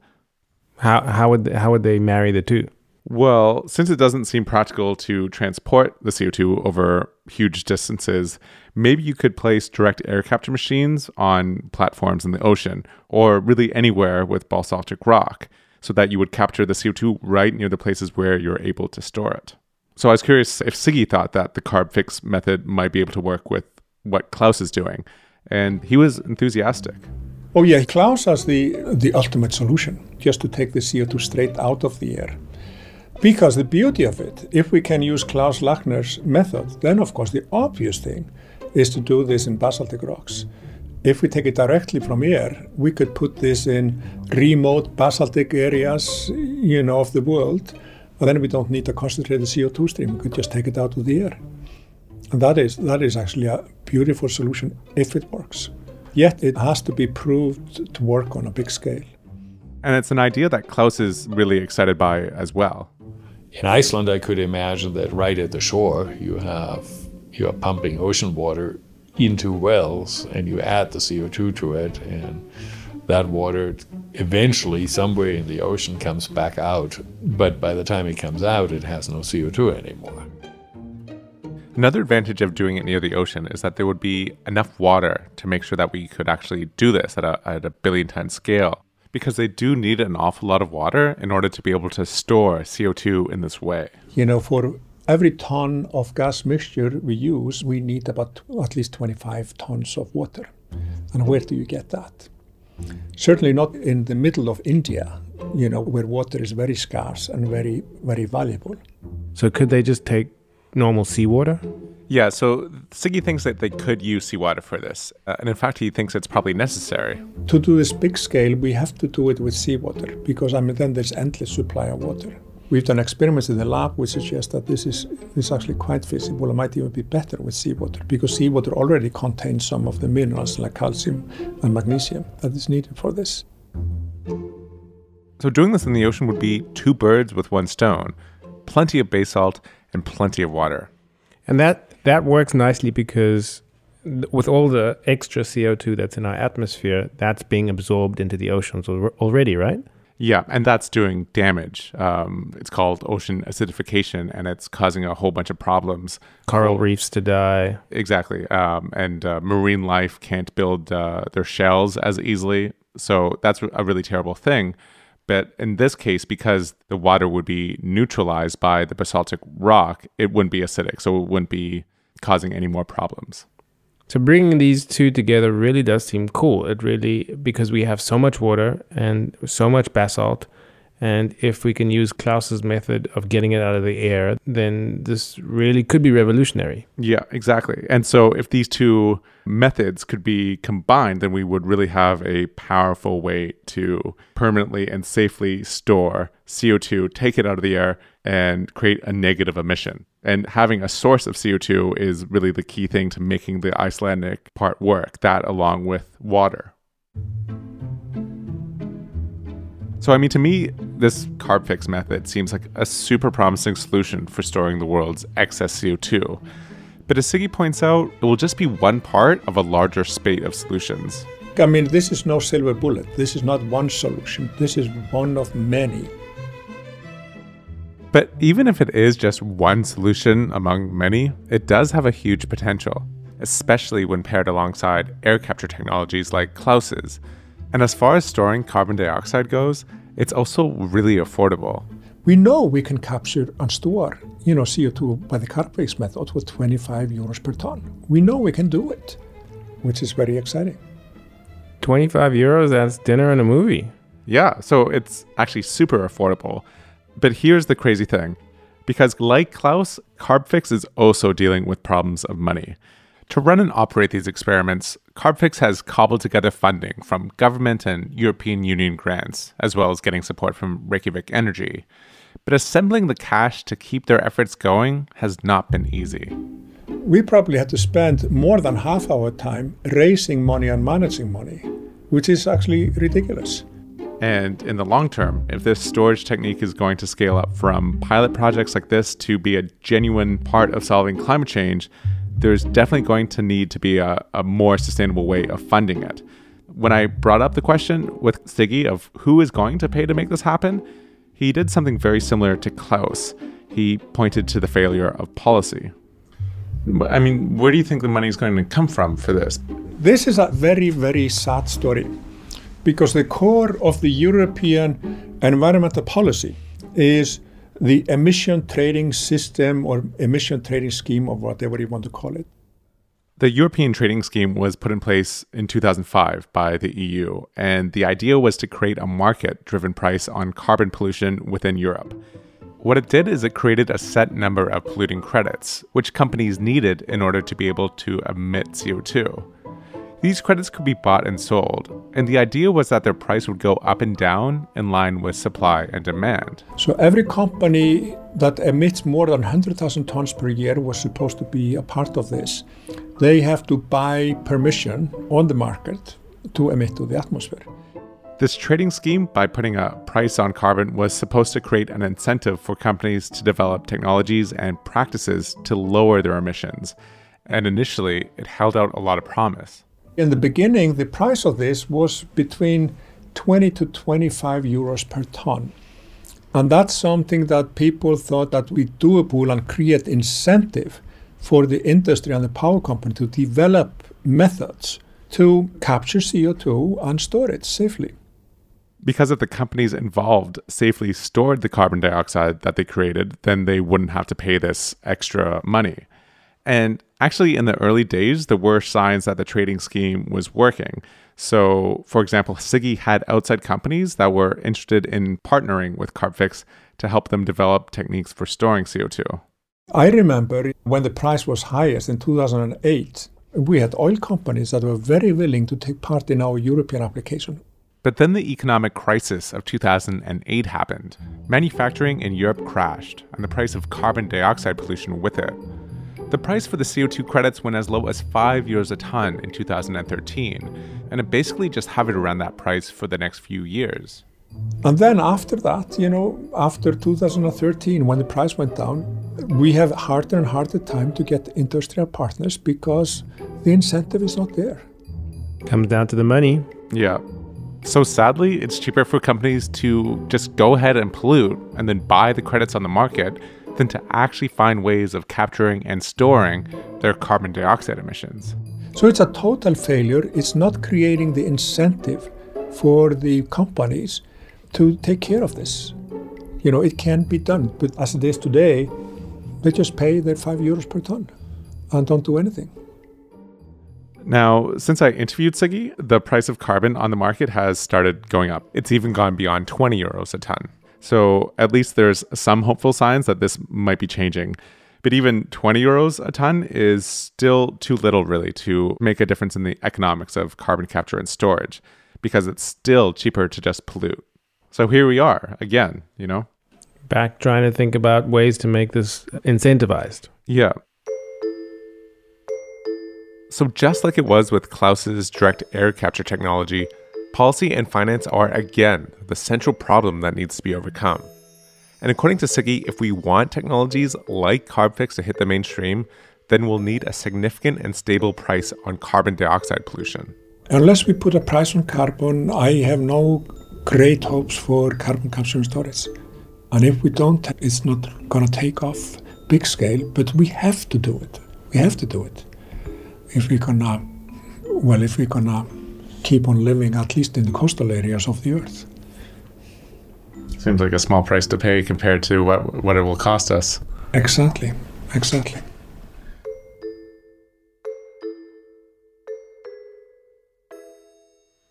How how would they, how would they marry the two? Well, since it doesn't seem practical to transport the C O two over huge distances, maybe you could place direct air capture machines on platforms in the ocean, or really anywhere with basaltic rock, so that you would capture the C O two right near the places where you're able to store it. So I was curious if Siggy thought that the CarbFix method might be able to work with what Klaus is doing, and he was enthusiastic. Oh yeah, Klaus has the, the ultimate solution, just to take the C O two straight out of the air. Because the beauty of it, if we can use Klaus Lackner's method, then of course the obvious thing is to do this in basaltic rocks. If we take it directly from air, we could put this in remote basaltic areas, you know, of the world. And then we don't need a concentrated C O two stream. We could just take it out of the air. And that is that is actually a beautiful solution if it works. Yet it has to be proved to work on a big scale. And it's an idea that Klaus is really excited by as well. In Iceland, I could imagine that right at the shore, you have you are pumping ocean water into wells and you add the C O two to it, and that water eventually somewhere in the ocean comes back out, but by the time it comes out, it has no C O two anymore. Another advantage of doing it near the ocean is that there would be enough water to make sure that we could actually do this at a, at a billion ton scale, because they do need an awful lot of water in order to be able to store C O two in this way. You know, for every ton of gas mixture we use, we need about at least twenty-five tons of water. And where do you get that? Certainly not in the middle of India, you know, where water is very scarce and very, very valuable. So could they just take normal seawater? Yeah, so Siggy thinks that they could use seawater for this. Uh, and in fact, he thinks it's probably necessary. To do this big scale, we have to do it with seawater, because I mean, then there's endless supply of water. We've done experiments in the lab which suggest that this is, this is actually quite feasible. It might even be better with seawater, because seawater already contains some of the minerals like calcium and magnesium that is needed for this. So doing this in the ocean would be two birds with one stone, plenty of basalt and plenty of water. And that, that works nicely because with all the extra C O two that's in our atmosphere, that's being absorbed into the oceans already, right? Yeah, and that's doing damage. Um, it's called ocean acidification, and it's causing a whole bunch of problems. Coral reefs to die. Exactly. Um, and uh, marine life can't build uh, their shells as easily. So that's a really terrible thing. But in this case, because the water would be neutralized by the basaltic rock, it wouldn't be acidic, so it wouldn't be causing any more problems. So bringing these two together really does seem cool. It really, because we have so much water and so much basalt, and if we can use Klaus's method of getting it out of the air, then this really could be revolutionary. Yeah, exactly. And so if these two methods could be combined, then we would really have a powerful way to permanently and safely store C O two, take it out of the air, and create a negative emission. And having a source of C O two is really the key thing to making the Icelandic part work, that along with water. So, I mean, to me, this CarbFix method seems like a super promising solution for storing the world's excess C O two. But as Siggy points out, it will just be one part of a larger spate of solutions. I mean, this is no silver bullet. This is not one solution. This is one of many. But even if it is just one solution among many, it does have a huge potential, especially when paired alongside air capture technologies like Klaus's. And as far as storing carbon dioxide goes, it's also really affordable. We know we can capture and store, you know, C O two by the CarbFix method with twenty-five euros per ton. We know we can do it, which is very exciting. twenty-five euros, that's dinner and a movie. Yeah, so it's actually super affordable. But here's the crazy thing. Because like Klaus, CarbFix is also dealing with problems of money. To run and operate these experiments, CarbFix has cobbled together funding from government and European Union grants, as well as getting support from Reykjavik Energy. But assembling the cash to keep their efforts going has not been easy. We probably had to spend more than half our time raising money and managing money, which is actually ridiculous. And in the long term, if this storage technique is going to scale up from pilot projects like this to be a genuine part of solving climate change, there's definitely going to need to be a, a more sustainable way of funding it. When I brought up the question with Siggi of who is going to pay to make this happen, he did something very similar to Klaus. He pointed to the failure of policy. I mean, where do you think the money is going to come from for this? This is a very, very sad story. Because the core of the European environmental policy is the emission trading system or emission trading scheme or whatever you want to call it. The European trading scheme was put in place in two thousand five by the E U, and the idea was to create a market-driven price on carbon pollution within Europe. What it did is it created a set number of polluting credits, which companies needed in order to be able to emit C O two. These credits could be bought and sold, and the idea was that their price would go up and down in line with supply and demand. So every company that emits more than one hundred thousand tons per year was supposed to be a part of this. They have to buy permission on the market to emit to the atmosphere. This trading scheme, by putting a price on carbon, was supposed to create an incentive for companies to develop technologies and practices to lower their emissions. And initially, it held out a lot of promise. In the beginning, the price of this was between twenty to twenty-five euros per ton. And that's something that people thought that we doable and create incentive for the industry and the power company to develop methods to capture C O two and store it safely. Because if the companies involved safely stored the carbon dioxide that they created, then they wouldn't have to pay this extra money. And actually, in the early days, there were signs that the trading scheme was working. So, for example, Siggi had outside companies that were interested in partnering with CarbFix to help them develop techniques for storing C O two. I remember when the price was highest in two thousand eight, we had oil companies that were very willing to take part in our European application. But then the economic crisis of two thousand eight happened. Manufacturing in Europe crashed, and the price of carbon dioxide pollution with it. The price for the C O two credits went as low as five euros a ton in two thousand thirteen, and it basically just hovered around that price for the next few years. And then after that, you know, after two thousand thirteen, when the price went down, we have harder and harder time to get industrial partners because the incentive is not there. Comes down to the money. Yeah. So sadly, it's cheaper for companies to just go ahead and pollute and then buy the credits on the market than to actually find ways of capturing and storing their carbon dioxide emissions. So it's a total failure. It's not creating the incentive for the companies to take care of this. You know, it can be done. But as it is today, they just pay their five euros per ton and don't do anything. Now, since I interviewed Siggi, the price of carbon on the market has started going up. It's even gone beyond twenty euros a ton. So at least there's some hopeful signs that this might be changing. But even twenty euros a ton is still too little, really, to make a difference in the economics of carbon capture and storage, because it's still cheaper to just pollute. So here we are again, you know? Back trying to think about ways to make this incentivized. Yeah. So just like it was with Klaus's direct air capture technology, policy and finance are, again, the central problem that needs to be overcome. And according to Siggi, if we want technologies like CarbFix to hit the mainstream, then we'll need a significant and stable price on carbon dioxide pollution. Unless we put a price on carbon, I have no great hopes for carbon capture and storage. And if we don't, it's not going to take off big scale, but we have to do it. We have to do it. If we're going to, well, if we're going to keep on living, at least in the coastal areas of the Earth. Seems like a small price to pay compared to what what it will cost us. Exactly, exactly.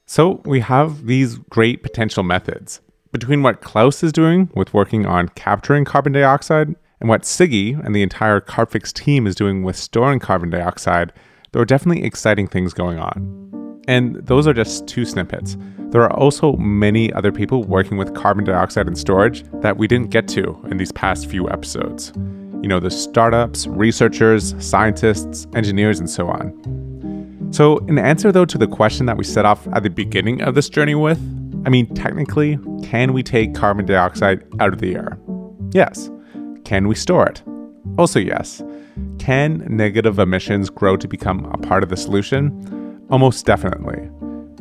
So we have these great potential methods. Between what Klaus is doing with working on capturing carbon dioxide and what Siggi and the entire CarbFix team is doing with storing carbon dioxide, there are definitely exciting things going on. And those are just two snippets. There are also many other people working with carbon dioxide and storage that we didn't get to in these past few episodes. You know, the startups, researchers, scientists, engineers, and so on. So in answer, though, to the question that we set off at the beginning of this journey with, I mean, technically, can we take carbon dioxide out of the air? Yes. Can we store it? Also yes. Can negative emissions grow to become a part of the solution? Almost definitely.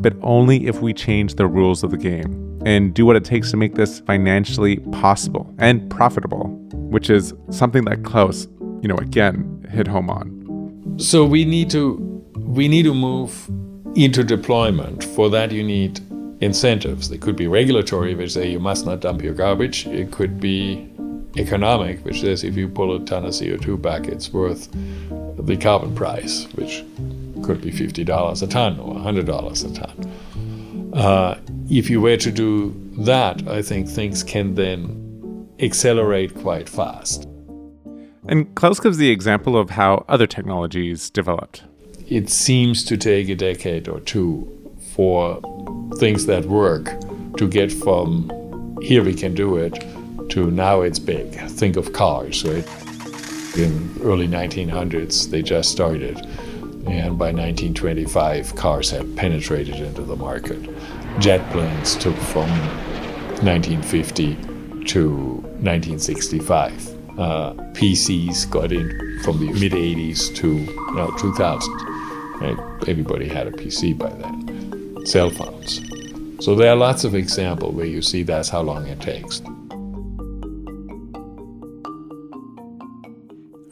But only if we change the rules of the game and do what it takes to make this financially possible and profitable, which is something that Klaus, you know, again, hit home on. So we need to, we need to move into deployment. For that, you need incentives. They could be regulatory, which say you must not dump your garbage. It could be economic, which says if you pull a ton of C O two back, it's worth the carbon price, which could be fifty dollars a ton or one hundred dollars a ton. Uh, if you were to do that, I think things can then accelerate quite fast. And Klaus gives the example of how other technologies developed. It seems to take a decade or two for things that work to get from here we can do it to now it's big. Think of cars, right? In early nineteen hundreds, they just started. And by nineteen twenty-five, cars had penetrated into the market. Jet planes took from nineteen fifty to nineteen sixty-five. Uh, P Cs got in from the mid-eighties to no, two thousand. Right? Everybody had a P C by then. Cell phones. So there are lots of examples where you see that's how long it takes.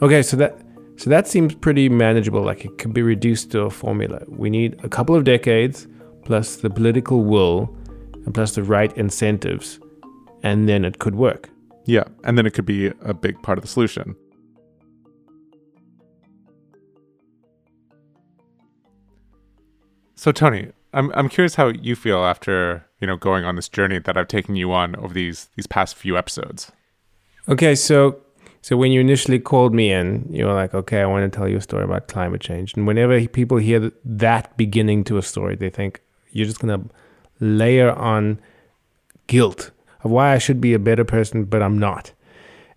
Okay, so that so that seems pretty manageable, like it could be reduced to a formula. We need a couple of decades, plus the political will, and plus the right incentives, and then it could work. Yeah, and then it could be a big part of the solution. So Tony, I'm I'm curious how you feel after, you know, going on this journey that I've taken you on over these these past few episodes. Okay, so so when you initially called me in, you were like, okay, I want to tell you a story about climate change. And whenever people hear that beginning to a story, they think you're just going to layer on guilt of why I should be a better person, but I'm not.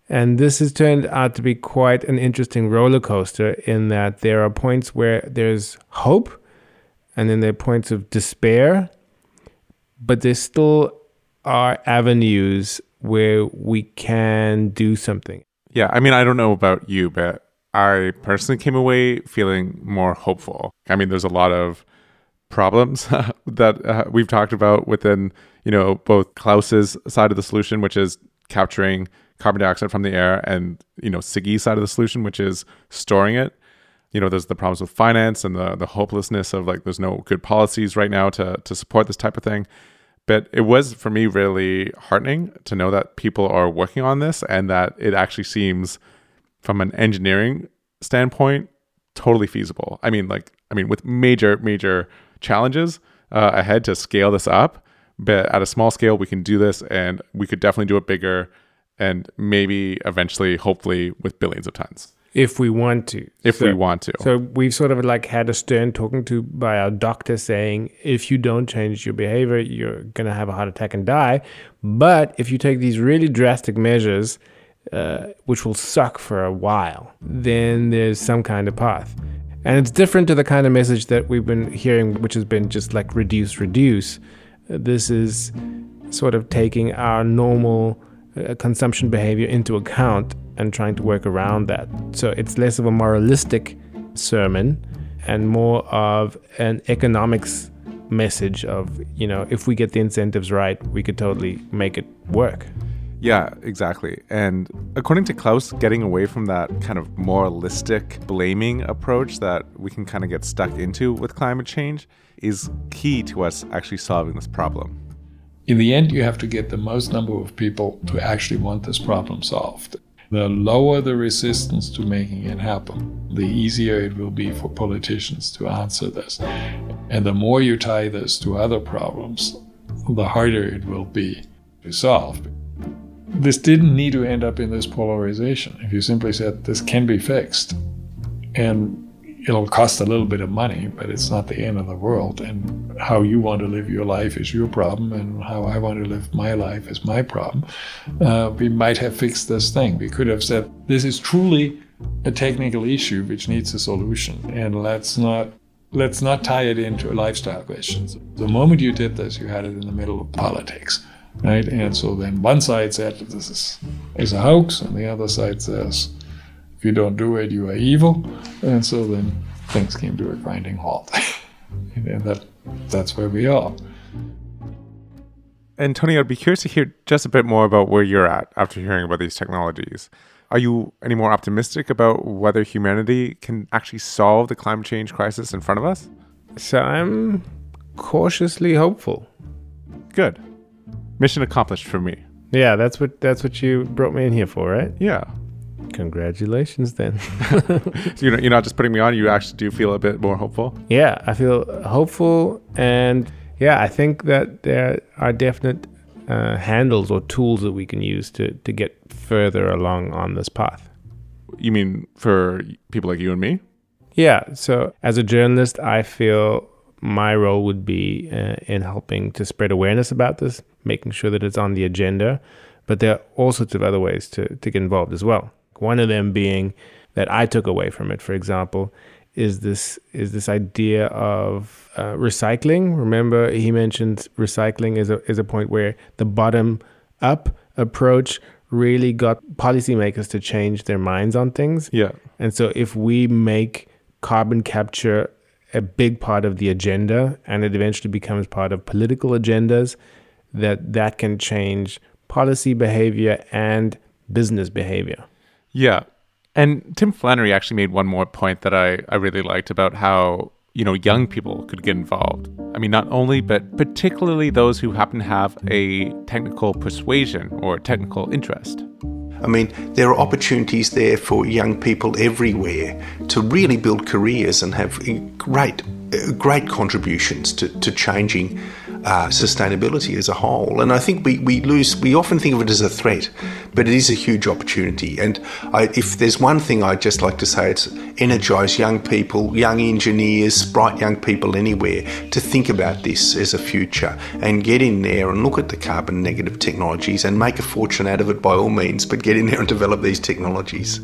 And this has turned out to be quite an interesting roller coaster in that there are points where there's hope, and then there are points of despair, but there still are avenues where we can do something. Yeah, I mean, I don't know about you, but I personally came away feeling more hopeful. I mean, there's a lot of problems that uh, we've talked about within, you know, both Klaus's side of the solution, which is capturing carbon dioxide from the air, and, you know, Siggy's side of the solution, which is storing it. You know, there's the problems with finance and the the hopelessness of like there's no good policies right now to to support this type of thing. But it was for me really heartening to know that people are working on this and that it actually seems from an engineering standpoint totally feasible. I mean, like I mean with major major challenges uh, ahead to scale this up, but at a small scale we can do this, and we could definitely do it bigger, and maybe eventually, hopefully, with billions of tons. If we want to. If so, we want to. So we've sort of like had a stern talking to by our doctor saying, if you don't change your behavior, you're going to have a heart attack and die. But if you take these really drastic measures, uh, which will suck for a while, then there's some kind of path. And it's different to the kind of message that we've been hearing, which has been just like reduce, reduce. This is sort of taking our normal uh, consumption behavior into account and trying to work around that. So it's less of a moralistic sermon and more of an economics message of, you know, if we get the incentives right, we could totally make it work. Yeah, exactly. And according to Klaus, getting away from that kind of moralistic blaming approach that we can kind of get stuck into with climate change is key to us actually solving this problem. In the end, you have to get the most number of people to actually want this problem solved. The lower the resistance to making it happen, the easier it will be for politicians to answer this. And the more you tie this to other problems, the harder it will be to solve. This didn't need to end up in this polarization. If you simply said, this can be fixed, and it'll cost a little bit of money, but it's not the end of the world, and how you want to live your life is your problem, and how I want to live my life is my problem, uh, we might have fixed this thing. We could have said, this is truly a technical issue which needs a solution, and let's not let's not tie it into lifestyle questions. The moment you did this, you had it in the middle of politics. Right? And so then one side said this is, is a hoax, and the other side says if you don't do it, you are evil. And so then things came to a grinding halt. And that that's where we are. Antonio, I'd be curious to hear just a bit more about where you're at after hearing about these technologies. Are you any more optimistic about whether humanity can actually solve the climate change crisis in front of us? So I'm cautiously hopeful. Good. Mission accomplished for me. Yeah, that's what that's what you brought me in here for, right? Yeah. Congratulations, then. So you're not, you're not just putting me on, you actually do feel a bit more hopeful? Yeah, I feel hopeful. And yeah, I think that there are definite uh, handles or tools that we can use to, to get further along on this path. You mean for people like you and me? Yeah. So as a journalist, I feel my role would be uh, in helping to spread awareness about this, making sure that it's on the agenda. But there are all sorts of other ways to, to get involved as well. One of them being that I took away from it, for example, is this is this idea of uh, recycling. Remember, he mentioned recycling is a, is a point where the bottom-up approach really got policymakers to change their minds on things. Yeah. And so if we make carbon capture a big part of the agenda, and it eventually becomes part of political agendas, that that can change policy behavior and business behavior. Yeah. And Tim Flannery actually made one more point that I, I really liked about how, you know, young people could get involved. I mean, not only, but particularly those who happen to have a technical persuasion or technical interest. I mean, there are opportunities there for young people everywhere to really build careers and have great, great contributions to, to changing Uh, sustainability as a whole. And I think we, we lose, we often think of it as a threat, but it is a huge opportunity. And I, if there's one thing I'd just like to say, it's energise young people, young engineers, bright young people anywhere to think about this as a future and get in there and look at the carbon negative technologies and make a fortune out of it by all means, but get in there and develop these technologies.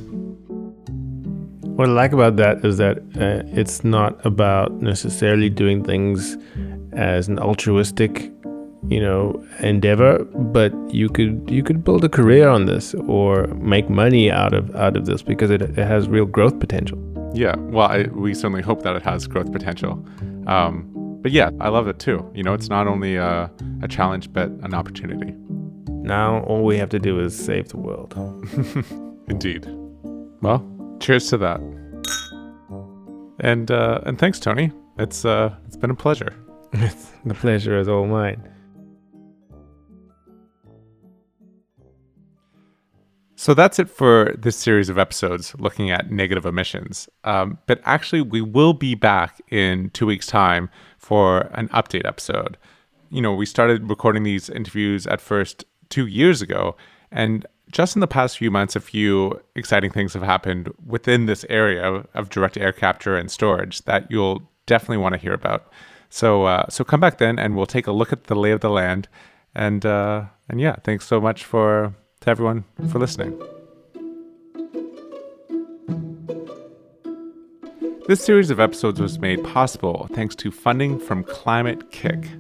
What I like about that is that uh, it's not about necessarily doing things as an altruistic, you know, endeavor, but you could you could build a career on this or make money out of out of this because it, it has real growth potential. Yeah, well, I, we certainly hope that it has growth potential. Um, but yeah, I love it too. You know, it's not only a, a challenge, but an opportunity. Now all we have to do is save the world. Indeed. Well, cheers to that. And uh, and thanks, Tony. It's uh, it's been a pleasure. The pleasure is all mine. So that's it for this series of episodes looking at negative emissions. Um, but actually, we will be back in two weeks' time for an update episode. You know, we started recording these interviews at first two years ago, and just in the past few months, a few exciting things have happened within this area of direct air capture and storage that you'll definitely want to hear about. So uh, so come back then, and we'll take a look at the lay of the land. And uh, and yeah, thanks so much for to everyone for listening. This series of episodes was made possible thanks to funding from Climate-K I C.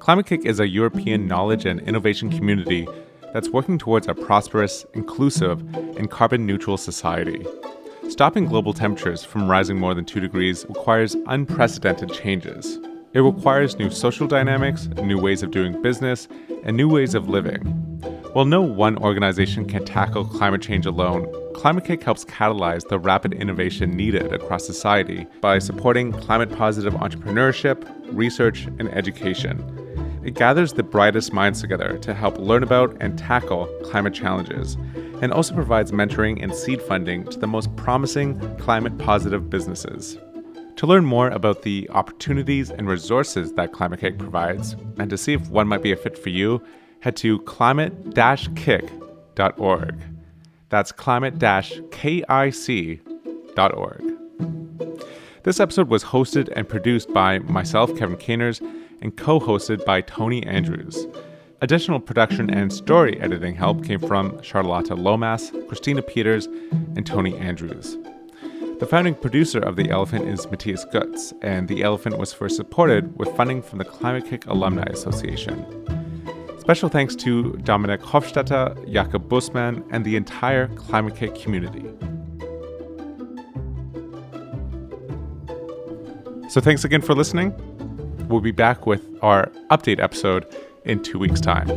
Climate-K I C is a European knowledge and innovation community that's working towards a prosperous, inclusive, and carbon-neutral society. Stopping global temperatures from rising more than two degrees requires unprecedented changes. It requires new social dynamics, new ways of doing business, and new ways of living. While no one organization can tackle climate change alone, Climate-K I C helps catalyze the rapid innovation needed across society by supporting climate-positive entrepreneurship, research, and education. It gathers the brightest minds together to help learn about and tackle climate challenges, and also provides mentoring and seed funding to the most promising climate-positive businesses. To learn more about the opportunities and resources that Climate-K I C provides, and to see if one might be a fit for you, head to climate dash kic dot org. That's climate dash kic dot org. This episode was hosted and produced by myself, Kevin Caners, and co-hosted by Tony Andrews. Additional production and story editing help came from Charlotta Lomas, Christina Peters, and Tony Andrews. The founding producer of The Elephant is Matthias Gutz, and The Elephant was first supported with funding from the Climate-K I C Alumni Association. Special thanks to Dominik Hofstadter, Jakob Busman, and the entire Climate-K I C community. So thanks again for listening. We'll be back with our update episode in two weeks' time.